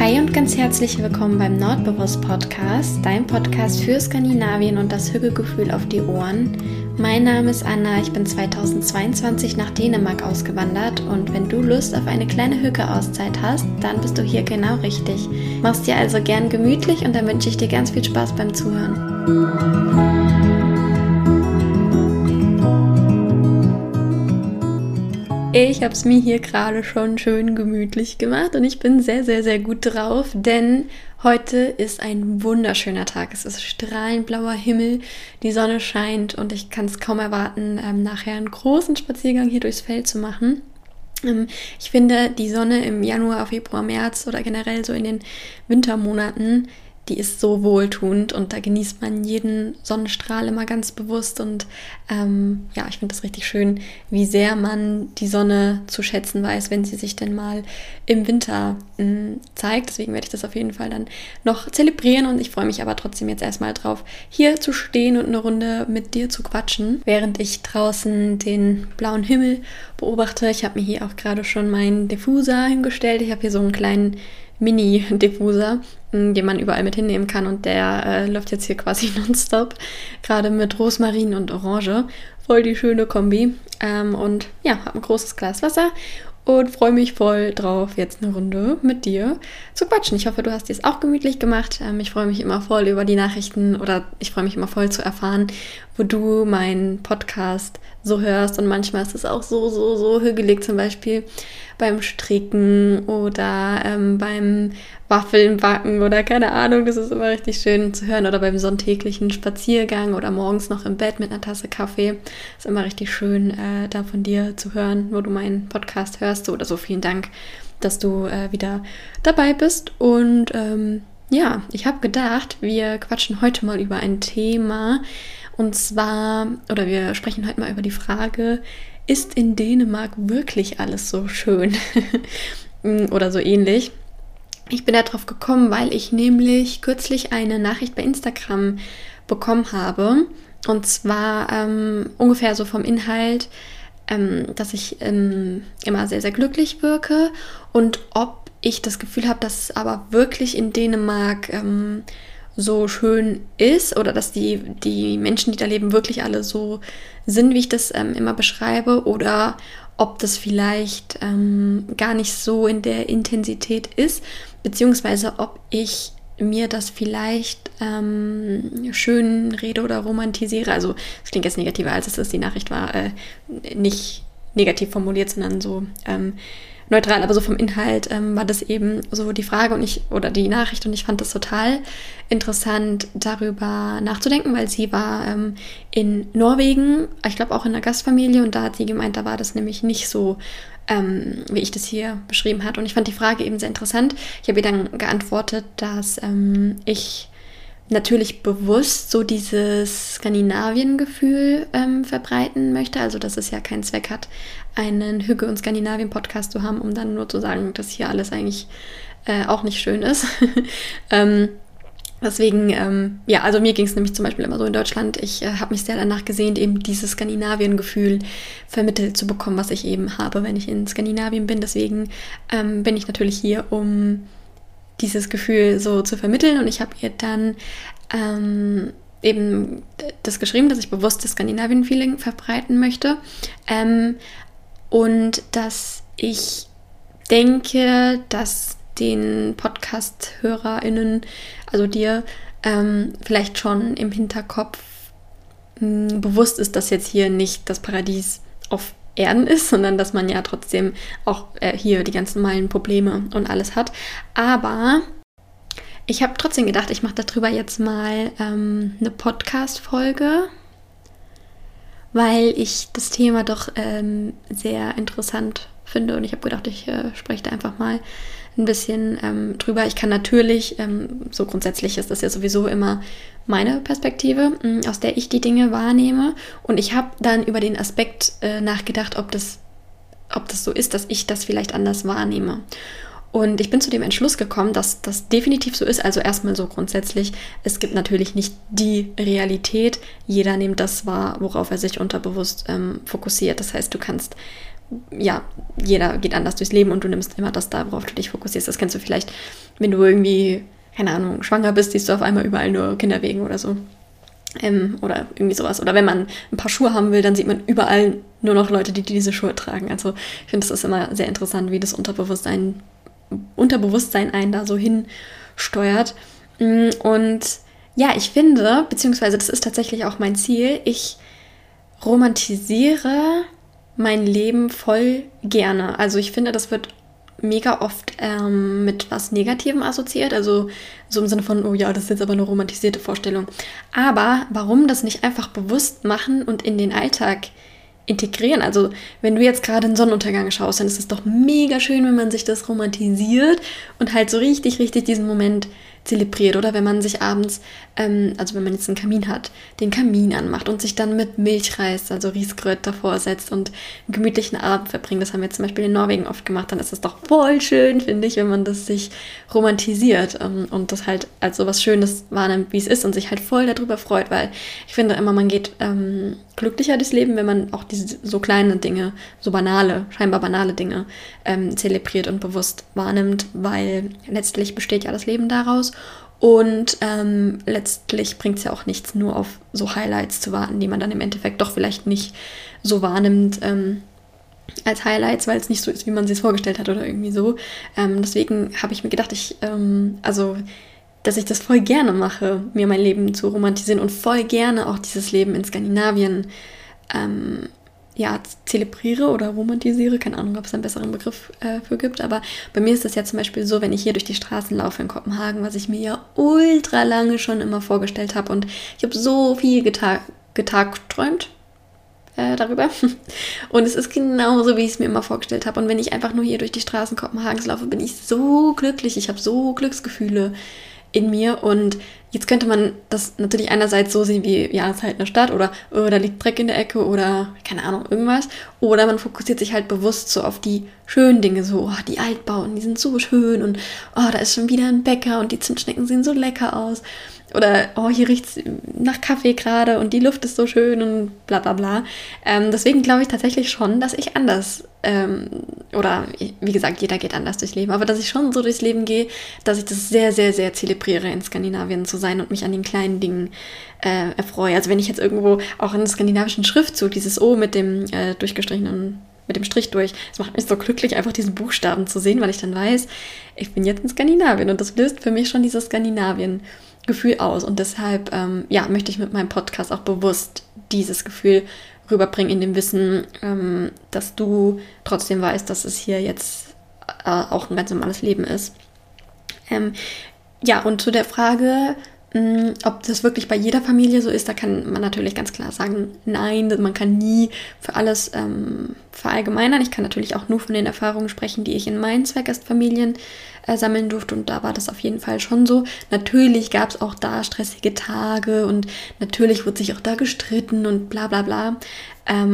Hi und ganz herzlich willkommen beim Nordbewusst Podcast, dein Podcast für Skandinavien und das Hügelgefühl auf die Ohren. Mein Name ist Anna, ich bin 2022 nach Dänemark ausgewandert und wenn du Lust auf eine kleine Hüge-Auszeit hast, dann bist du hier genau richtig. Mach's dir also gern gemütlich und dann wünsche ich dir ganz viel Spaß beim Zuhören. Ich habe es mir hier gerade schon schön gemütlich gemacht und ich bin sehr, sehr, sehr gut drauf, denn heute ist ein wunderschöner Tag. Es ist strahlend blauer Himmel, die Sonne scheint und ich kann es kaum erwarten, nachher einen großen Spaziergang hier durchs Feld zu machen. Ich finde, die Sonne im Januar, Februar, März oder generell so in den Wintermonaten, die ist so wohltuend und da genießt man jeden Sonnenstrahl immer ganz bewusst und ich finde das richtig schön, wie sehr man die Sonne zu schätzen weiß, wenn sie sich denn mal im Winter zeigt. Deswegen werde ich das auf jeden Fall dann noch zelebrieren und ich freue mich aber trotzdem jetzt erstmal drauf, hier zu stehen und eine Runde mit dir zu quatschen, während ich draußen den blauen Himmel beobachte. Ich habe mir hier auch gerade schon meinen Diffuser hingestellt. Ich habe hier so einen kleinen Mini-Diffuser, den man überall mit hinnehmen kann und der läuft jetzt hier quasi nonstop, gerade mit Rosmarin und Orange. Voll die schöne Kombi habe ein großes Glas Wasser und freue mich voll drauf, jetzt eine Runde mit dir zu quatschen. Ich hoffe, du hast dir es auch gemütlich gemacht. Ich freue mich immer voll über die Nachrichten oder ich freue mich immer voll zu erfahren, wo du meinen Podcast so hörst und manchmal ist es auch so hügelig, zum Beispiel beim Stricken oder beim Waffeln backen oder keine Ahnung, das ist immer richtig schön zu hören oder beim sonntäglichen Spaziergang oder morgens noch im Bett mit einer Tasse Kaffee. Ist immer richtig schön, da von dir zu hören, wo du meinen Podcast hörst oder so. Vielen Dank, dass du wieder dabei bist und ich habe gedacht, wir quatschen heute mal über ein Thema und zwar, oder wir sprechen heute mal über die Frage, ist in Dänemark wirklich alles so schön? Oder so ähnlich. Ich bin da drauf gekommen, weil ich nämlich kürzlich eine Nachricht bei Instagram bekommen habe. Und zwar ungefähr so vom Inhalt, dass ich immer sehr, sehr glücklich wirke. Und ob ich das Gefühl habe, dass es aber wirklich in Dänemark so schön ist oder dass die Menschen, die da leben, wirklich alle so sind, wie ich das immer beschreibe oder ob das vielleicht gar nicht so in der Intensität ist, beziehungsweise ob ich mir das vielleicht schön rede oder romantisiere. Also es klingt jetzt negativer, als es ist. Die Nachricht war nicht negativ formuliert, sondern so neutral, aber so vom Inhalt war das eben so die Frage oder die Nachricht und ich fand das total interessant, darüber nachzudenken, weil sie war in Norwegen, ich glaube auch in einer Gastfamilie und da hat sie gemeint, da war das nämlich nicht so, wie ich das hier beschrieben hat und ich fand die Frage eben sehr interessant. Ich habe ihr dann geantwortet, dass ich natürlich bewusst so dieses Skandinavien-Gefühl verbreiten möchte, also dass es ja keinen Zweck hat, einen Hüge- und Skandinavien-Podcast zu haben, um dann nur zu sagen, dass hier alles eigentlich auch nicht schön ist. Deswegen, also mir ging es nämlich zum Beispiel immer so in Deutschland, ich habe mich sehr danach gesehnt, eben dieses Skandinavien-Gefühl vermittelt zu bekommen, was ich eben habe, wenn ich in Skandinavien bin. Deswegen bin ich natürlich hier, um dieses Gefühl so zu vermitteln. Und ich habe ihr dann eben das geschrieben, dass ich bewusst das Skandinavien-Feeling verbreiten möchte. Und dass ich denke, dass den Podcast-HörerInnen, also dir, vielleicht schon im Hinterkopf bewusst ist, dass jetzt hier nicht das Paradies auf Erden ist, sondern dass man ja trotzdem auch hier die ganzen normalen Probleme und alles hat. Aber ich habe trotzdem gedacht, ich mache darüber jetzt mal eine Podcast-Folge, weil ich das Thema doch sehr interessant finde und ich habe gedacht, ich spreche da einfach mal ein bisschen drüber. Ich kann natürlich, so grundsätzlich ist das ja sowieso immer meine Perspektive, aus der ich die Dinge wahrnehme. Und ich habe dann über den Aspekt nachgedacht, ob das so ist, dass ich das vielleicht anders wahrnehme. Und ich bin zu dem Entschluss gekommen, dass das definitiv so ist. Also erstmal so grundsätzlich, es gibt natürlich nicht die Realität. Jeder nimmt das wahr, worauf er sich unterbewusst fokussiert. Das heißt, du kannst ja, jeder geht anders durchs Leben und du nimmst immer das da, worauf du dich fokussierst. Das kennst du vielleicht, wenn du irgendwie, keine Ahnung, schwanger bist, siehst du auf einmal überall nur Kinderwegen oder so. Oder irgendwie sowas. Oder wenn man ein paar Schuhe haben will, dann sieht man überall nur noch Leute, die diese Schuhe tragen. Also ich finde, das ist immer sehr interessant, wie das Unterbewusstsein einen da so hinsteuert. Und ja, ich finde, beziehungsweise das ist tatsächlich auch mein Ziel, ich romantisiere mein Leben voll gerne. Also ich finde, das wird mega oft mit was Negativem assoziiert, also so im Sinne von, oh ja, das ist jetzt aber eine romantisierte Vorstellung. Aber warum das nicht einfach bewusst machen und in den Alltag integrieren? Also wenn du jetzt gerade einen Sonnenuntergang schaust, dann ist es doch mega schön, wenn man sich das romantisiert und halt so richtig, richtig diesen Moment zelebriert. Oder wenn man sich abends, also wenn man jetzt einen Kamin hat, den Kamin anmacht und sich dann mit Milchreis, also Riesgröt, davor setzt und einen gemütlichen Abend verbringt. Das haben wir zum Beispiel in Norwegen oft gemacht. Dann ist das doch voll schön, finde ich, wenn man das sich romantisiert und das halt als so was Schönes wahrnimmt, wie es ist und sich halt voll darüber freut, weil ich finde immer, man geht glücklicher durchs Leben, wenn man auch diese so kleine Dinge, so banale, scheinbar banale Dinge zelebriert und bewusst wahrnimmt, weil letztlich besteht ja das Leben daraus. Und letztlich bringt es ja auch nichts, nur auf so Highlights zu warten, die man dann im Endeffekt doch vielleicht nicht so wahrnimmt als Highlights, weil es nicht so ist, wie man sich es vorgestellt hat oder irgendwie so. Deswegen habe ich mir gedacht, dass ich das voll gerne mache, mir mein Leben zu romantisieren und voll gerne auch dieses Leben in Skandinavien zelebriere oder romantisiere, keine Ahnung, ob es einen besseren Begriff für gibt, aber bei mir ist das ja zum Beispiel so, wenn ich hier durch die Straßen laufe in Kopenhagen, was ich mir ja ultra lange schon immer vorgestellt habe und ich habe so viel getagträumt darüber und es ist genauso, wie ich es mir immer vorgestellt habe und wenn ich einfach nur hier durch die Straßen Kopenhagens laufe, bin ich so glücklich, ich habe so Glücksgefühle in mir und jetzt könnte man das natürlich einerseits so sehen wie, ja, es ist halt eine Stadt oder da liegt Dreck in der Ecke oder keine Ahnung, irgendwas. Oder man fokussiert sich halt bewusst so auf die schönen Dinge, so oh, die Altbauten, die sind so schön und oh, da ist schon wieder ein Bäcker und die Zimtschnecken sehen so lecker aus. Oder oh, hier riecht es nach Kaffee gerade und die Luft ist so schön und bla bla bla. Deswegen glaube ich tatsächlich schon, dass ich anders, oder wie gesagt, jeder geht anders durchs Leben, aber dass ich schon so durchs Leben gehe, dass ich das sehr, sehr, sehr zelebriere, in Skandinavien zu sein und mich an den kleinen Dingen erfreue. Also wenn ich jetzt irgendwo auch in den skandinavischen Schriftzug dieses O mit dem durchgestrichenen, mit dem Strich durch. Es macht mich so glücklich, einfach diesen Buchstaben zu sehen, weil ich dann weiß, ich bin jetzt in Skandinavien und das löst für mich schon dieses Skandinavien-Gefühl aus. Und deshalb möchte ich mit meinem Podcast auch bewusst dieses Gefühl rüberbringen in dem Wissen, dass du trotzdem weißt, dass es hier jetzt auch ein ganz normales Leben ist. Und zu der Frage, ob das wirklich bei jeder Familie so ist, da kann man natürlich ganz klar sagen, nein, man kann nie für alles verallgemeinern. Ich kann natürlich auch nur von den Erfahrungen sprechen, die ich in meinen Zweckgastfamilien sammeln durfte und da war das auf jeden Fall schon so. Natürlich gab es auch da stressige Tage und natürlich wurde sich auch da gestritten und bla bla bla.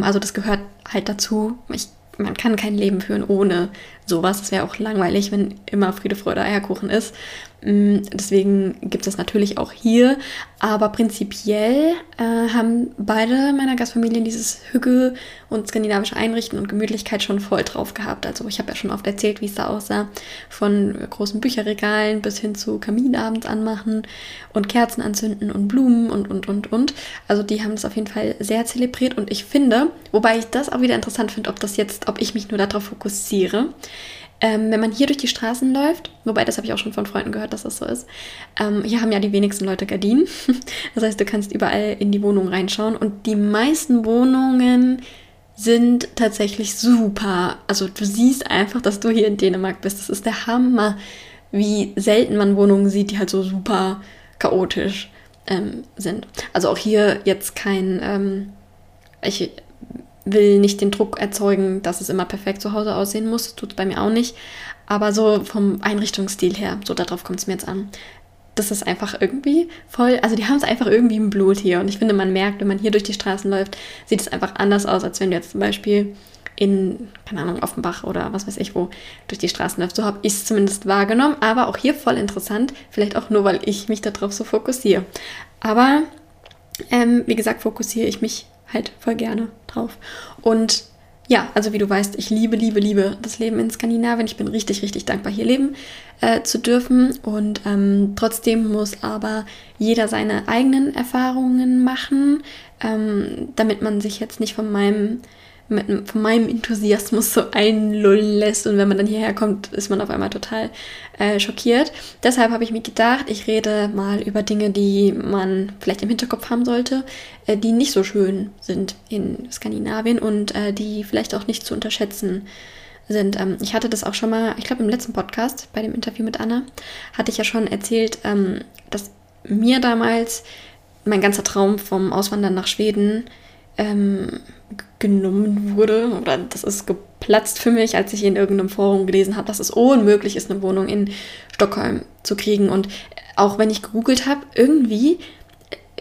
Also das gehört halt dazu. Man kann kein Leben führen ohne sowas. Es wäre auch langweilig, wenn immer Friede, Freude, Eierkuchen ist. Deswegen gibt es das natürlich auch hier. Aber prinzipiell haben beide meiner Gastfamilien dieses Hygge und skandinavische Einrichten und Gemütlichkeit schon voll drauf gehabt. Also ich habe ja schon oft erzählt, wie es da aussah. Von großen Bücherregalen bis hin zu Kaminabend anmachen und Kerzen anzünden und Blumen und. Also die haben das auf jeden Fall sehr zelebriert. Und ich finde, wobei ich das auch wieder interessant finde, ob ich mich nur darauf fokussiere, wenn man hier durch die Straßen läuft, wobei das habe ich auch schon von Freunden gehört, dass das so ist, hier haben ja die wenigsten Leute Gardinen, das heißt, du kannst überall in die Wohnung reinschauen und die meisten Wohnungen sind tatsächlich super, also du siehst einfach, dass du hier in Dänemark bist, das ist der Hammer, wie selten man Wohnungen sieht, die halt so super chaotisch sind. Also auch hier jetzt kein, ich will nicht den Druck erzeugen, dass es immer perfekt zu Hause aussehen muss. Tut es bei mir auch nicht. Aber so vom Einrichtungsstil her, so darauf kommt es mir jetzt an. Das ist einfach irgendwie voll, also die haben es einfach irgendwie im Blut hier. Und ich finde, man merkt, wenn man hier durch die Straßen läuft, sieht es einfach anders aus, als wenn du jetzt zum Beispiel in, keine Ahnung, Offenbach oder was weiß ich wo, durch die Straßen läuft. So habe ich es zumindest wahrgenommen. Aber auch hier voll interessant. Vielleicht auch nur, weil ich mich darauf so fokussiere. Aber, wie gesagt, fokussiere ich mich halt voll gerne drauf. Und Ja, also wie du weißt, ich liebe das Leben in Skandinavien. Ich bin richtig dankbar, hier leben zu dürfen. Und trotzdem muss aber jeder seine eigenen Erfahrungen machen, damit man sich jetzt nicht von meinem Enthusiasmus so einlullen lässt. Und wenn man dann hierher kommt, ist man auf einmal total schockiert. Deshalb habe ich mir gedacht, ich rede mal über Dinge, die man vielleicht im Hinterkopf haben sollte, die nicht so schön sind in Skandinavien und die vielleicht auch nicht zu unterschätzen sind. Ich hatte das auch schon mal, ich glaube im letzten Podcast, bei dem Interview mit Anna, hatte ich ja schon erzählt, dass mir damals mein ganzer Traum vom Auswandern nach Schweden genommen wurde, oder das ist geplatzt für mich, als ich in irgendeinem Forum gelesen habe, dass es unmöglich ist, eine Wohnung in Stockholm zu kriegen. Und auch wenn ich gegoogelt habe, irgendwie,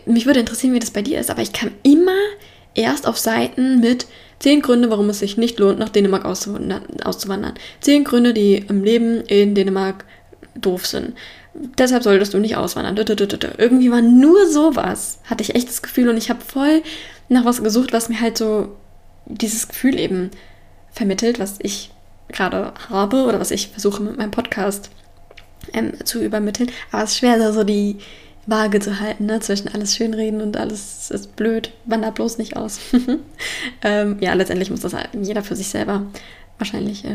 mich würde interessieren, wie das bei dir ist, aber ich kam immer erst auf Seiten mit 10 Gründe, warum es sich nicht lohnt, nach Dänemark auszuwandern. 10 Gründe, die im Leben in Dänemark doof sind. Deshalb solltest du nicht auswandern. Irgendwie war nur sowas, hatte ich echt das Gefühl, und ich habe voll nach was gesucht, was mir halt so dieses Gefühl eben vermittelt, was ich gerade habe oder was ich versuche mit meinem Podcast zu übermitteln. Aber es ist schwer, da so die Waage zu halten, ne? Zwischen alles schönreden und alles ist blöd, wandert bloß nicht aus. Ja, letztendlich muss das halt jeder für sich selber wahrscheinlich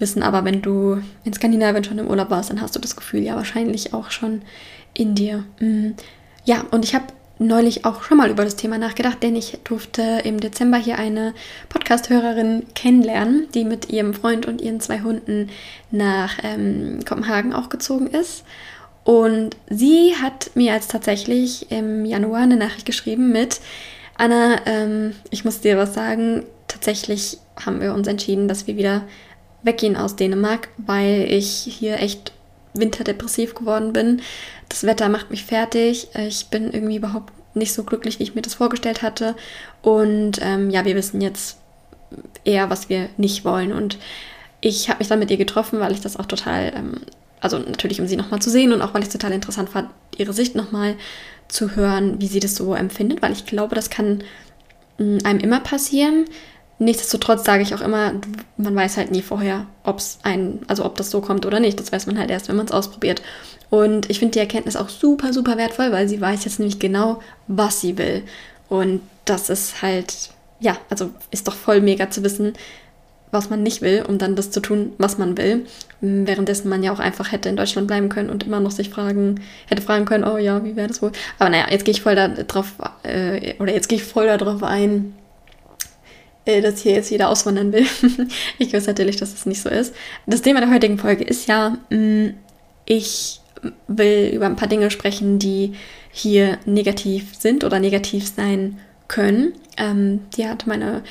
wissen, aber wenn du in Skandinavien schon im Urlaub warst, dann hast du das Gefühl ja wahrscheinlich auch schon in dir. Ja, und ich habe neulich auch schon mal über das Thema nachgedacht, denn ich durfte im Dezember hier eine Podcast-Hörerin kennenlernen, die mit ihrem Freund und ihren 2 Hunden nach Kopenhagen auch gezogen ist. Und sie hat mir jetzt tatsächlich im Januar eine Nachricht geschrieben mit: Anna, ich muss dir was sagen, tatsächlich haben wir uns entschieden, dass wir wieder weggehen aus Dänemark, weil ich hier echt winterdepressiv geworden bin. Das Wetter macht mich fertig. Ich bin irgendwie überhaupt nicht so glücklich, wie ich mir das vorgestellt hatte. Und ja, wir wissen jetzt eher, was wir nicht wollen. Und ich habe mich dann mit ihr getroffen, weil ich das auch total, also natürlich, um sie nochmal zu sehen und auch, weil ich es total interessant fand, ihre Sicht nochmal zu hören, wie sie das so empfindet, weil ich glaube, das kann einem immer passieren. Nichtsdestotrotz sage ich auch immer, man weiß halt nie vorher, ob das so kommt oder nicht. Das weiß man halt erst, wenn man es ausprobiert. Und ich finde die Erkenntnis auch super wertvoll, weil sie weiß jetzt nämlich genau, was sie will. Und das ist halt, ja, also ist doch voll mega zu wissen, was man nicht will, um dann das zu tun, was man will. Währenddessen man ja auch einfach hätte in Deutschland bleiben können und immer noch sich fragen können, oh ja, wie wäre das wohl? Aber naja, jetzt gehe ich voll darauf ein, dass hier jetzt jeder auswandern will. Ich weiß natürlich, dass das nicht so ist. Das Thema der heutigen Folge ist ja, ich will über ein paar Dinge sprechen, die hier negativ sind oder negativ sein können. Die hat meine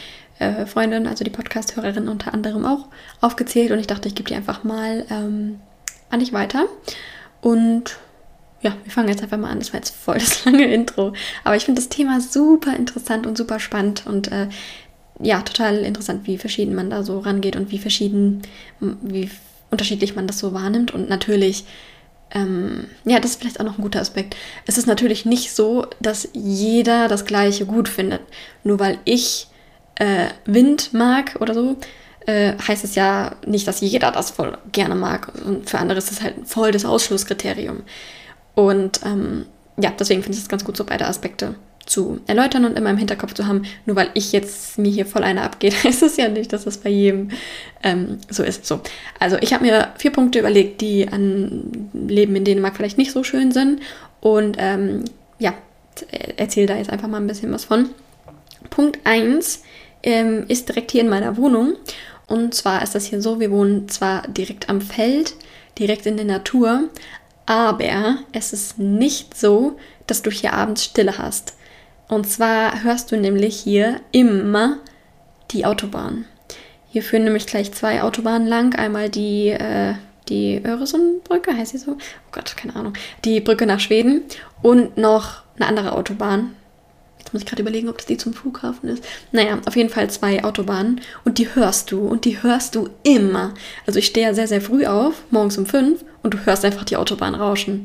Freundin, also die Podcast-Hörerin unter anderem auch aufgezählt, und ich dachte, ich gebe die einfach mal an dich weiter. Und ja, wir fangen jetzt einfach mal an. Das war jetzt voll das lange Intro. Aber ich finde das Thema super interessant und super spannend und ja, total interessant, wie verschieden man da so rangeht und wie unterschiedlich man das so wahrnimmt. Und natürlich, ja, das ist vielleicht auch noch ein guter Aspekt. Es ist natürlich nicht so, dass jeder das Gleiche gut findet. Nur weil ich Wind mag oder so, heißt es ja nicht, dass jeder das voll gerne mag. Und für andere ist das halt voll das Ausschlusskriterium. Und ja, deswegen finde ich es ganz gut, so beide Aspekte zu erläutern und immer im Hinterkopf zu haben, nur weil ich jetzt mir hier voll einer abgehe, heißt es ja nicht, dass das bei jedem so ist. So. Also ich habe mir 4 Punkte überlegt, die an Leben in Dänemark vielleicht nicht so schön sind, und ja, erzähle da jetzt einfach mal ein bisschen was von. Punkt 1 ist direkt hier in meiner Wohnung, und zwar ist das hier so, wir wohnen zwar direkt am Feld, direkt in der Natur, aber es ist nicht so, dass du hier abends Stille hast. Und zwar hörst du nämlich hier immer die Autobahn. Hier führen nämlich gleich 2 Autobahnen lang. Einmal die Öresundbrücke, heißt sie so? Oh Gott, keine Ahnung. Die Brücke nach Schweden und noch eine andere Autobahn. Jetzt muss ich gerade überlegen, ob das die zum Flughafen ist. Naja, auf jeden Fall 2 Autobahnen. Und die hörst du. Und die hörst du immer. Also ich stehe ja sehr früh auf, morgens um 5. Und du hörst einfach die Autobahn rauschen.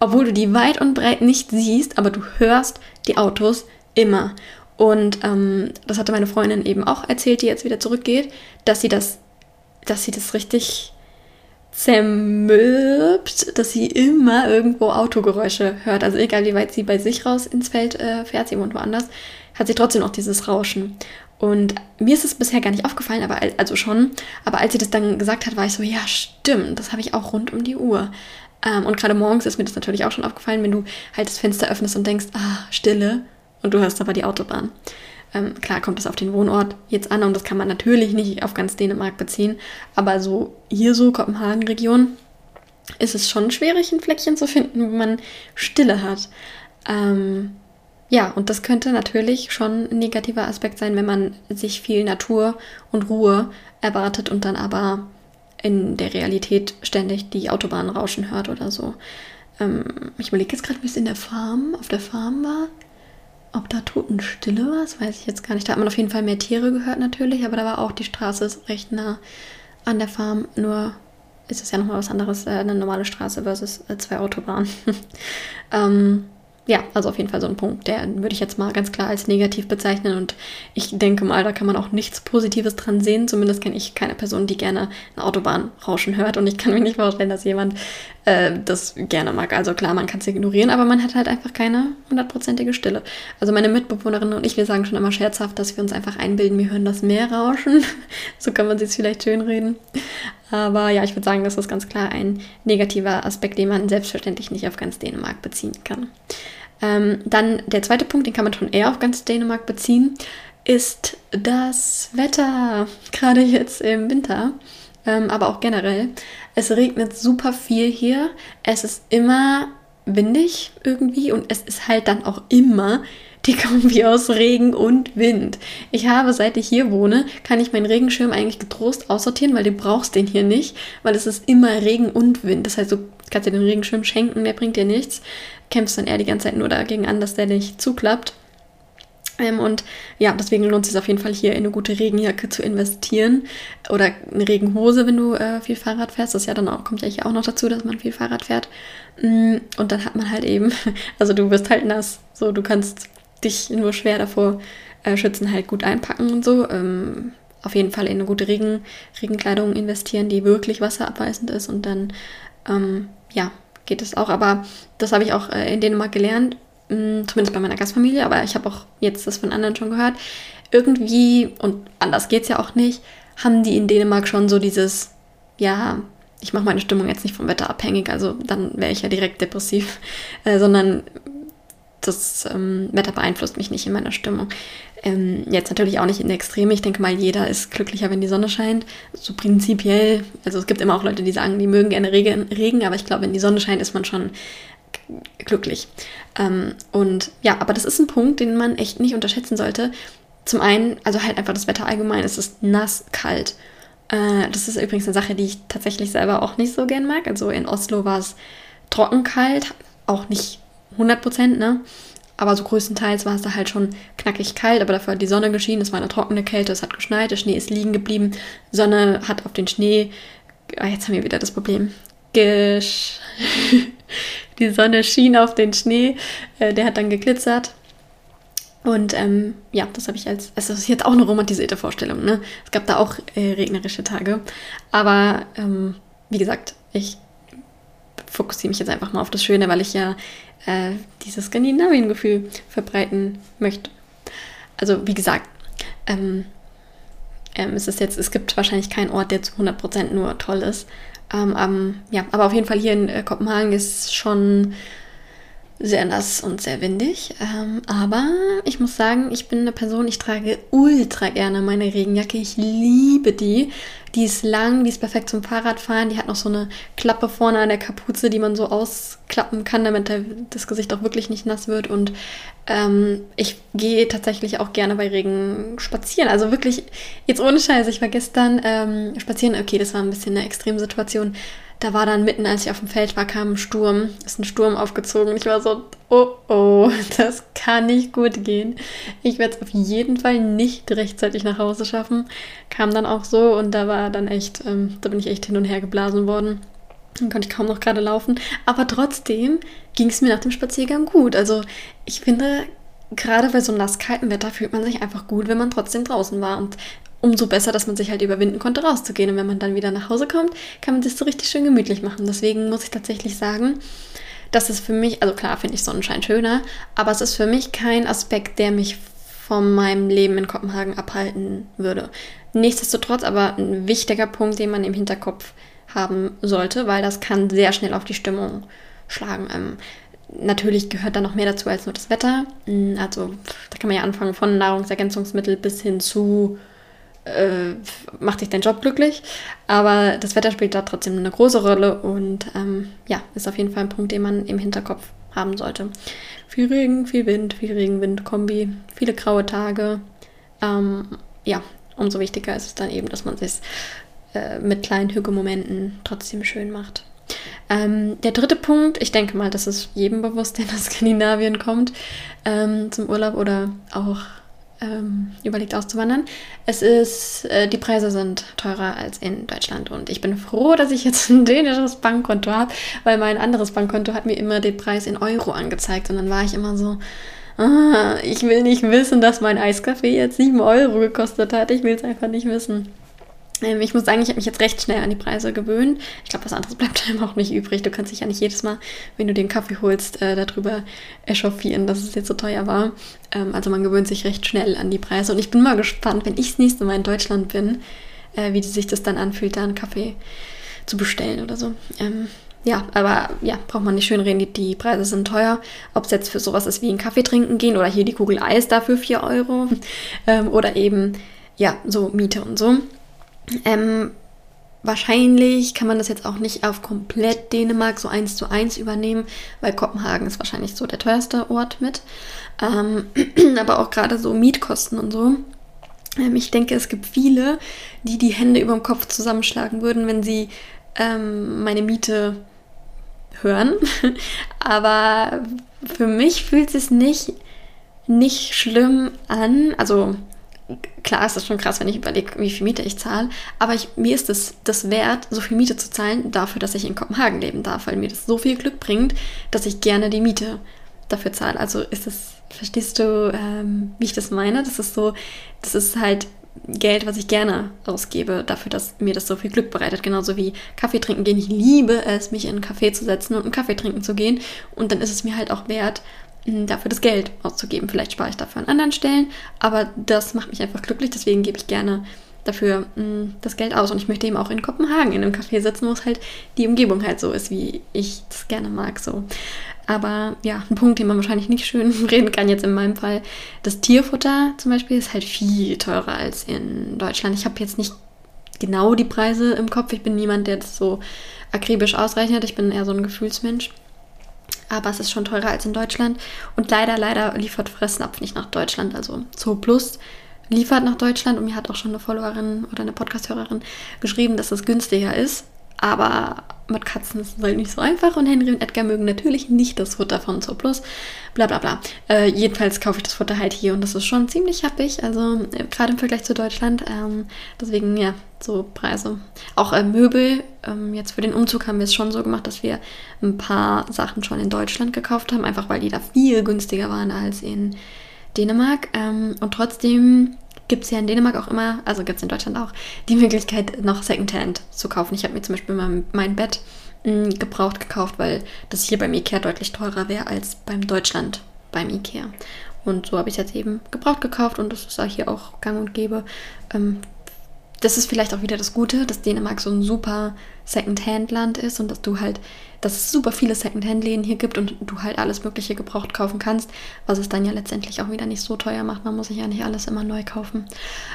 Obwohl du die weit und breit nicht siehst, aber du hörst die Autos immer. Und das hatte meine Freundin eben auch erzählt, die jetzt wieder zurückgeht, dass sie das richtig zermürbt, dass sie immer irgendwo Autogeräusche hört. Also egal, wie weit sie bei sich raus ins Feld fährt, sie wohnt woanders, hat sie trotzdem noch dieses Rauschen. Und mir ist es bisher gar nicht aufgefallen, aber als sie das dann gesagt hat, war ich so, ja stimmt, das habe ich auch rund um die Uhr. Und gerade morgens ist mir das natürlich auch schon aufgefallen, wenn du halt das Fenster öffnest und denkst, ah, Stille, und du hörst aber die Autobahn. Klar kommt das auf den Wohnort jetzt an und das kann man natürlich nicht auf ganz Dänemark beziehen, aber so hier so Kopenhagen-Region ist es schon schwierig, ein Fleckchen zu finden, wo man Stille hat. Ja, und das könnte natürlich schon ein negativer Aspekt sein, wenn man sich viel Natur und Ruhe erwartet und dann aber in der Realität ständig die Autobahn rauschen hört oder so. Ich überlege jetzt gerade, wie es auf der Farm war. Ob da Totenstille war, das weiß ich jetzt gar nicht. Da hat man auf jeden Fall mehr Tiere gehört natürlich, aber da war auch die Straße recht nah an der Farm. Nur ist es ja nochmal was anderes, eine normale Straße versus zwei Autobahnen. Ja, also auf jeden Fall so ein Punkt, der würde ich jetzt mal ganz klar als negativ bezeichnen und ich denke mal, da kann man auch nichts Positives dran sehen. Zumindest kenne ich keine Person, die gerne eine Autobahnrauschen hört und ich kann mir nicht vorstellen, dass jemand das gerne mag. Also klar, man kann es ignorieren, aber man hat halt einfach keine 100%ige Stille. Also meine Mitbewohnerin und ich, wir sagen schon immer scherzhaft, dass wir uns einfach einbilden, wir hören das Meer rauschen. So kann man sich's vielleicht schönreden. Aber ja, ich würde sagen, das ist ganz klar ein negativer Aspekt, den man selbstverständlich nicht auf ganz Dänemark beziehen kann. Dann der zweite Punkt, den kann man schon eher auf ganz Dänemark beziehen, ist das Wetter, gerade jetzt im Winter, aber auch generell. Es regnet super viel hier, es ist immer windig irgendwie und es ist halt dann auch immer die Kombi aus Regen und Wind. Ich habe, seit ich hier wohne, kann ich meinen Regenschirm eigentlich getrost aussortieren, weil du brauchst den hier nicht, weil es ist immer Regen und Wind. Das heißt, du kannst dir den Regenschirm schenken, der bringt dir nichts. Kämpfst dann eher die ganze Zeit nur dagegen an, dass der nicht zuklappt. Und ja, deswegen lohnt es sich auf jeden Fall hier in eine gute Regenjacke zu investieren oder eine Regenhose, wenn du viel Fahrrad fährst. Das ist ja dann auch, kommt ja hier auch noch dazu, dass man viel Fahrrad fährt. Und dann hat man halt eben, also du wirst halt nass, so du kannst dich nur schwer davor schützen, halt gut einpacken und so. Auf jeden Fall in eine gute Regenkleidung investieren, die wirklich wasserabweisend ist und dann ja, geht es auch. Aber das habe ich auch in Dänemark gelernt, zumindest bei meiner Gastfamilie, aber ich habe auch jetzt das von anderen schon gehört. Irgendwie, und anders geht es ja auch nicht, haben die in Dänemark schon so dieses, ja, ich mache meine Stimmung jetzt nicht vom Wetter abhängig, also dann wäre ich ja direkt depressiv, sondern das Wetter beeinflusst mich nicht in meiner Stimmung. Jetzt natürlich auch nicht in der Extreme. Ich denke mal, jeder ist glücklicher, wenn die Sonne scheint. So prinzipiell. Also es gibt immer auch Leute, die sagen, die mögen gerne Regen, aber ich glaube, wenn die Sonne scheint, ist man schon glücklich. Und ja, aber das ist ein Punkt, den man echt nicht unterschätzen sollte. Zum einen, also halt einfach das Wetter allgemein. Es ist nass, kalt. Das ist übrigens eine Sache, die ich tatsächlich selber auch nicht so gern mag. Also in Oslo war es trocken kalt, auch nicht 100%, ne? Aber so größtenteils war es da halt schon knackig kalt, aber dafür hat die Sonne geschienen, es war eine trockene Kälte, es hat geschneit, der Schnee ist liegen geblieben, Sonne hat auf den Schnee, jetzt haben wir wieder das Problem, die Sonne schien auf den Schnee, der hat dann geglitzert. Und ja, das habe ich also das ist jetzt auch eine romantisierte Vorstellung, ne? Es gab da auch regnerische Tage, aber wie gesagt, ich fokussiere mich jetzt einfach mal auf das Schöne, weil ich ja dieses Skandinavien-Gefühl verbreiten möchte. Also wie gesagt, es gibt wahrscheinlich keinen Ort, der zu 100% nur toll ist. Ja, aber auf jeden Fall hier in Kopenhagen ist schon sehr nass und sehr windig. Aber ich muss sagen, ich bin eine Person, ich trage ultra gerne meine Regenjacke. Ich liebe die. Die ist lang, die ist perfekt zum Fahrradfahren. Die hat noch so eine Klappe vorne an der Kapuze, die man so ausklappen kann, damit das Gesicht auch wirklich nicht nass wird. Und ich gehe tatsächlich auch gerne bei Regen spazieren. Also wirklich, jetzt ohne Scheiß. Ich war gestern spazieren. Okay, das war ein bisschen eine Extremsituation. Da war dann mitten, als ich auf dem Feld war, kam ein Sturm, ist ein Sturm aufgezogen. Ich war so, oh, das kann nicht gut gehen. Ich werde es auf jeden Fall nicht rechtzeitig nach Hause schaffen. Kam dann auch so und da bin ich echt hin und her geblasen worden. Dann konnte ich kaum noch gerade laufen. Aber trotzdem ging es mir nach dem Spaziergang gut. Also ich finde, gerade bei so nasskaltem Wetter fühlt man sich einfach gut, wenn man trotzdem draußen war. Und umso besser, dass man sich halt überwinden konnte, rauszugehen. Und wenn man dann wieder nach Hause kommt, kann man sich so richtig schön gemütlich machen. Deswegen muss ich tatsächlich sagen, dass es für mich, also klar finde ich Sonnenschein schöner, aber es ist für mich kein Aspekt, der mich von meinem Leben in Kopenhagen abhalten würde. Nichtsdestotrotz aber ein wichtiger Punkt, den man im Hinterkopf haben sollte, weil das kann sehr schnell auf die Stimmung schlagen. Natürlich gehört da noch mehr dazu als nur das Wetter. Also da kann man ja anfangen von Nahrungsergänzungsmittel bis hin zu macht dich dein Job glücklich. Aber das Wetter spielt da trotzdem eine große Rolle und ist auf jeden Fall ein Punkt, den man im Hinterkopf haben sollte. Viel Regen, viel Wind, Regen-Wind-Kombi, viele graue Tage. Umso wichtiger ist es dann eben, dass man sich mit kleinen Hügelmomenten trotzdem schön macht. Der dritte Punkt, ich denke mal, das ist jedem bewusst, der nach Skandinavien kommt, zum Urlaub oder auch überlegt auszuwandern. Es ist, die Preise sind teurer als in Deutschland und ich bin froh, dass ich jetzt ein dänisches Bankkonto habe, weil mein anderes Bankkonto hat mir immer den Preis in Euro angezeigt und dann war ich immer so, ich will nicht wissen, dass mein Eiskaffee jetzt 7 € gekostet hat, ich will es einfach nicht wissen. Ich muss sagen, ich habe mich jetzt recht schnell an die Preise gewöhnt. Ich glaube, was anderes bleibt einem auch nicht übrig. Du kannst dich ja nicht jedes Mal, wenn du den Kaffee holst, darüber echauffieren, dass es jetzt so teuer war. Also man gewöhnt sich recht schnell an die Preise. Und ich bin mal gespannt, wenn ich das nächste Mal in Deutschland bin, wie sich das dann anfühlt, da einen Kaffee zu bestellen oder so. Braucht man nicht schönreden, die Preise sind teuer. Ob es jetzt für sowas ist wie einen Kaffee trinken gehen oder hier die Kugel Eis dafür 4 € oder eben, so Miete und so. Wahrscheinlich kann man das jetzt auch nicht auf komplett Dänemark so 1:1 übernehmen, weil Kopenhagen ist wahrscheinlich so der teuerste Ort mit. Aber auch gerade so Mietkosten und so. Ich denke, es gibt viele, die die Hände über dem Kopf zusammenschlagen würden, wenn sie meine Miete hören. Aber für mich fühlt es sich nicht schlimm an, also... Klar ist das schon krass, wenn ich überlege, wie viel Miete ich zahle, aber mir ist es das wert, so viel Miete zu zahlen, dafür, dass ich in Kopenhagen leben darf, weil mir das so viel Glück bringt, dass ich gerne die Miete dafür zahle. Also ist das, verstehst du, wie ich das meine? Das ist so, das ist halt Geld, was ich gerne ausgebe, dafür, dass mir das so viel Glück bereitet. Genauso wie Kaffee trinken gehen. Ich liebe es, mich in einen Kaffee zu setzen und einen Kaffee trinken zu gehen und dann ist es mir halt auch wert, dafür das Geld auszugeben. Vielleicht spare ich dafür an anderen Stellen, aber das macht mich einfach glücklich, deswegen gebe ich gerne dafür das Geld aus. Und ich möchte eben auch in Kopenhagen in einem Café sitzen, wo es halt die Umgebung halt so ist, wie ich das gerne mag. So. Aber ja, ein Punkt, den man wahrscheinlich nicht schön reden kann, jetzt in meinem Fall, das Tierfutter zum Beispiel ist halt viel teurer als in Deutschland. Ich habe jetzt nicht genau die Preise im Kopf. Ich bin niemand, der das so akribisch ausrechnet. Ich bin eher so ein Gefühlsmensch. Aber es ist schon teurer als in Deutschland. Und leider liefert Fressnapf nicht nach Deutschland. Also Zooplus liefert nach Deutschland. Und mir hat auch schon eine Followerin oder eine Podcast-Hörerin geschrieben, dass das günstiger ist. Aber mit Katzen ist es halt nicht so einfach. Und Henry und Edgar mögen natürlich nicht das Futter von Zooplus. Blablabla. Jedenfalls kaufe ich das Futter halt hier. Und das ist schon ziemlich happig. Also gerade im Vergleich zu Deutschland. Deswegen, so Preise. Auch Möbel. Jetzt für den Umzug haben wir es schon so gemacht, dass wir ein paar Sachen schon in Deutschland gekauft haben. Einfach weil die da viel günstiger waren als in Dänemark. Und trotzdem... gibt es ja in Dänemark auch immer, also gibt es in Deutschland auch, die Möglichkeit, noch Secondhand zu kaufen. Ich habe mir zum Beispiel mein Bett gebraucht gekauft, weil das hier beim Ikea deutlich teurer wäre als beim Ikea. Und so habe ich es jetzt eben gebraucht gekauft und das ist auch hier auch gang und gäbe. Das ist vielleicht auch wieder das Gute, dass Dänemark so ein super Secondhand-Land ist und dass es super viele Secondhand-Läden hier gibt und du halt alles Mögliche gebraucht kaufen kannst, was es dann ja letztendlich auch wieder nicht so teuer macht. Man muss sich ja nicht alles immer neu kaufen.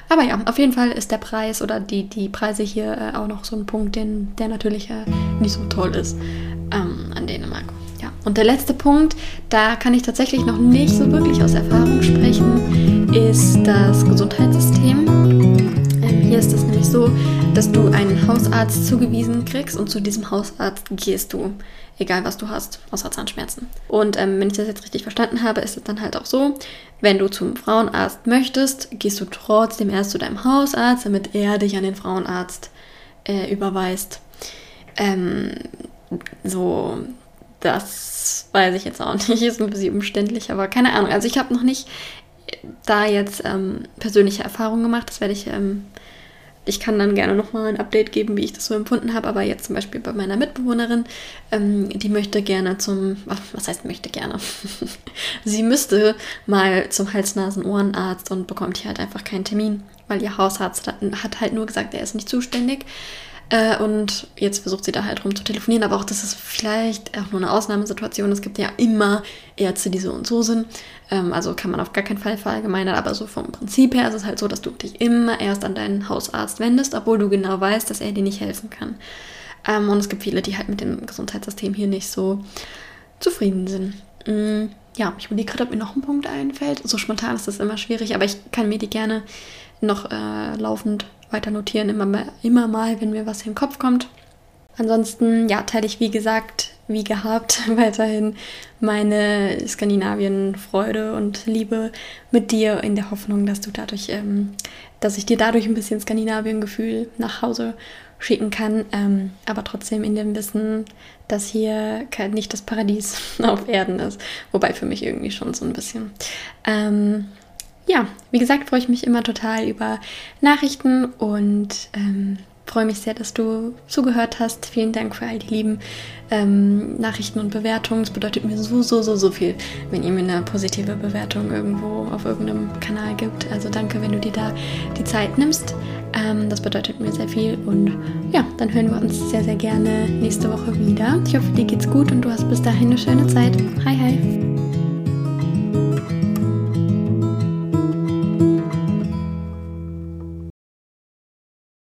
Aber ja, auf jeden Fall ist der Preis oder die Preise hier auch noch so ein Punkt, der natürlich nicht so toll ist an Dänemark. Ja. Und der letzte Punkt, da kann ich tatsächlich noch nicht so wirklich aus Erfahrung sprechen, ist das Gesundheitssystem. Hier ist es nämlich so, dass du einen Hausarzt zugewiesen kriegst und zu diesem Hausarzt gehst du, egal was du hast, außer Zahnschmerzen. Und wenn ich das jetzt richtig verstanden habe, ist es dann halt auch so, wenn du zum Frauenarzt möchtest, gehst du trotzdem erst zu deinem Hausarzt, damit er dich an den Frauenarzt überweist. So Das weiß ich jetzt auch nicht, ist ein bisschen umständlich, aber keine Ahnung. Also ich habe noch nicht da jetzt persönliche Erfahrungen gemacht, das werde ich, ich kann dann gerne nochmal ein Update geben, wie ich das so empfunden habe, aber jetzt zum Beispiel bei meiner Mitbewohnerin, die möchte gerne sie müsste mal zum Hals-Nasen-Ohrenarzt und bekommt hier halt einfach keinen Termin, weil ihr Hausarzt hat halt nur gesagt, er ist nicht zuständig. Und jetzt versucht sie da halt rum zu telefonieren, aber auch das ist vielleicht auch nur eine Ausnahmesituation. Es gibt ja immer Ärzte, die so und so sind. Also kann man auf gar keinen Fall verallgemeinern, aber so vom Prinzip her ist es halt so, dass du dich immer erst an deinen Hausarzt wendest, obwohl du genau weißt, dass er dir nicht helfen kann. Und es gibt viele, die halt mit dem Gesundheitssystem hier nicht so zufrieden sind. Ja, ich überlege gerade, ob mir noch ein Punkt einfällt. So spontan ist das immer schwierig, aber ich kann mir die gerne noch laufend weiter notieren, immer mal, wenn mir was in den Kopf kommt. Ansonsten, ja, teile ich, wie gesagt, wie gehabt, weiterhin meine Skandinavien-Freude und Liebe mit dir, in der Hoffnung, dass du dadurch, dass ich dir dadurch ein bisschen Skandinavien-Gefühl nach Hause schicken kann, aber trotzdem in dem Wissen, dass hier nicht das Paradies auf Erden ist, wobei für mich irgendwie schon so ein bisschen. Ja, wie gesagt, freue ich mich immer total über Nachrichten und freue mich sehr, dass du zugehört hast. Vielen Dank für all die lieben Nachrichten und Bewertungen. Es bedeutet mir so viel, wenn ihr mir eine positive Bewertung irgendwo auf irgendeinem Kanal gibt. Also danke, wenn du dir da die Zeit nimmst. Das bedeutet mir sehr viel und ja, dann hören wir uns sehr, sehr gerne nächste Woche wieder. Ich hoffe, dir geht's gut und du hast bis dahin eine schöne Zeit. Hi.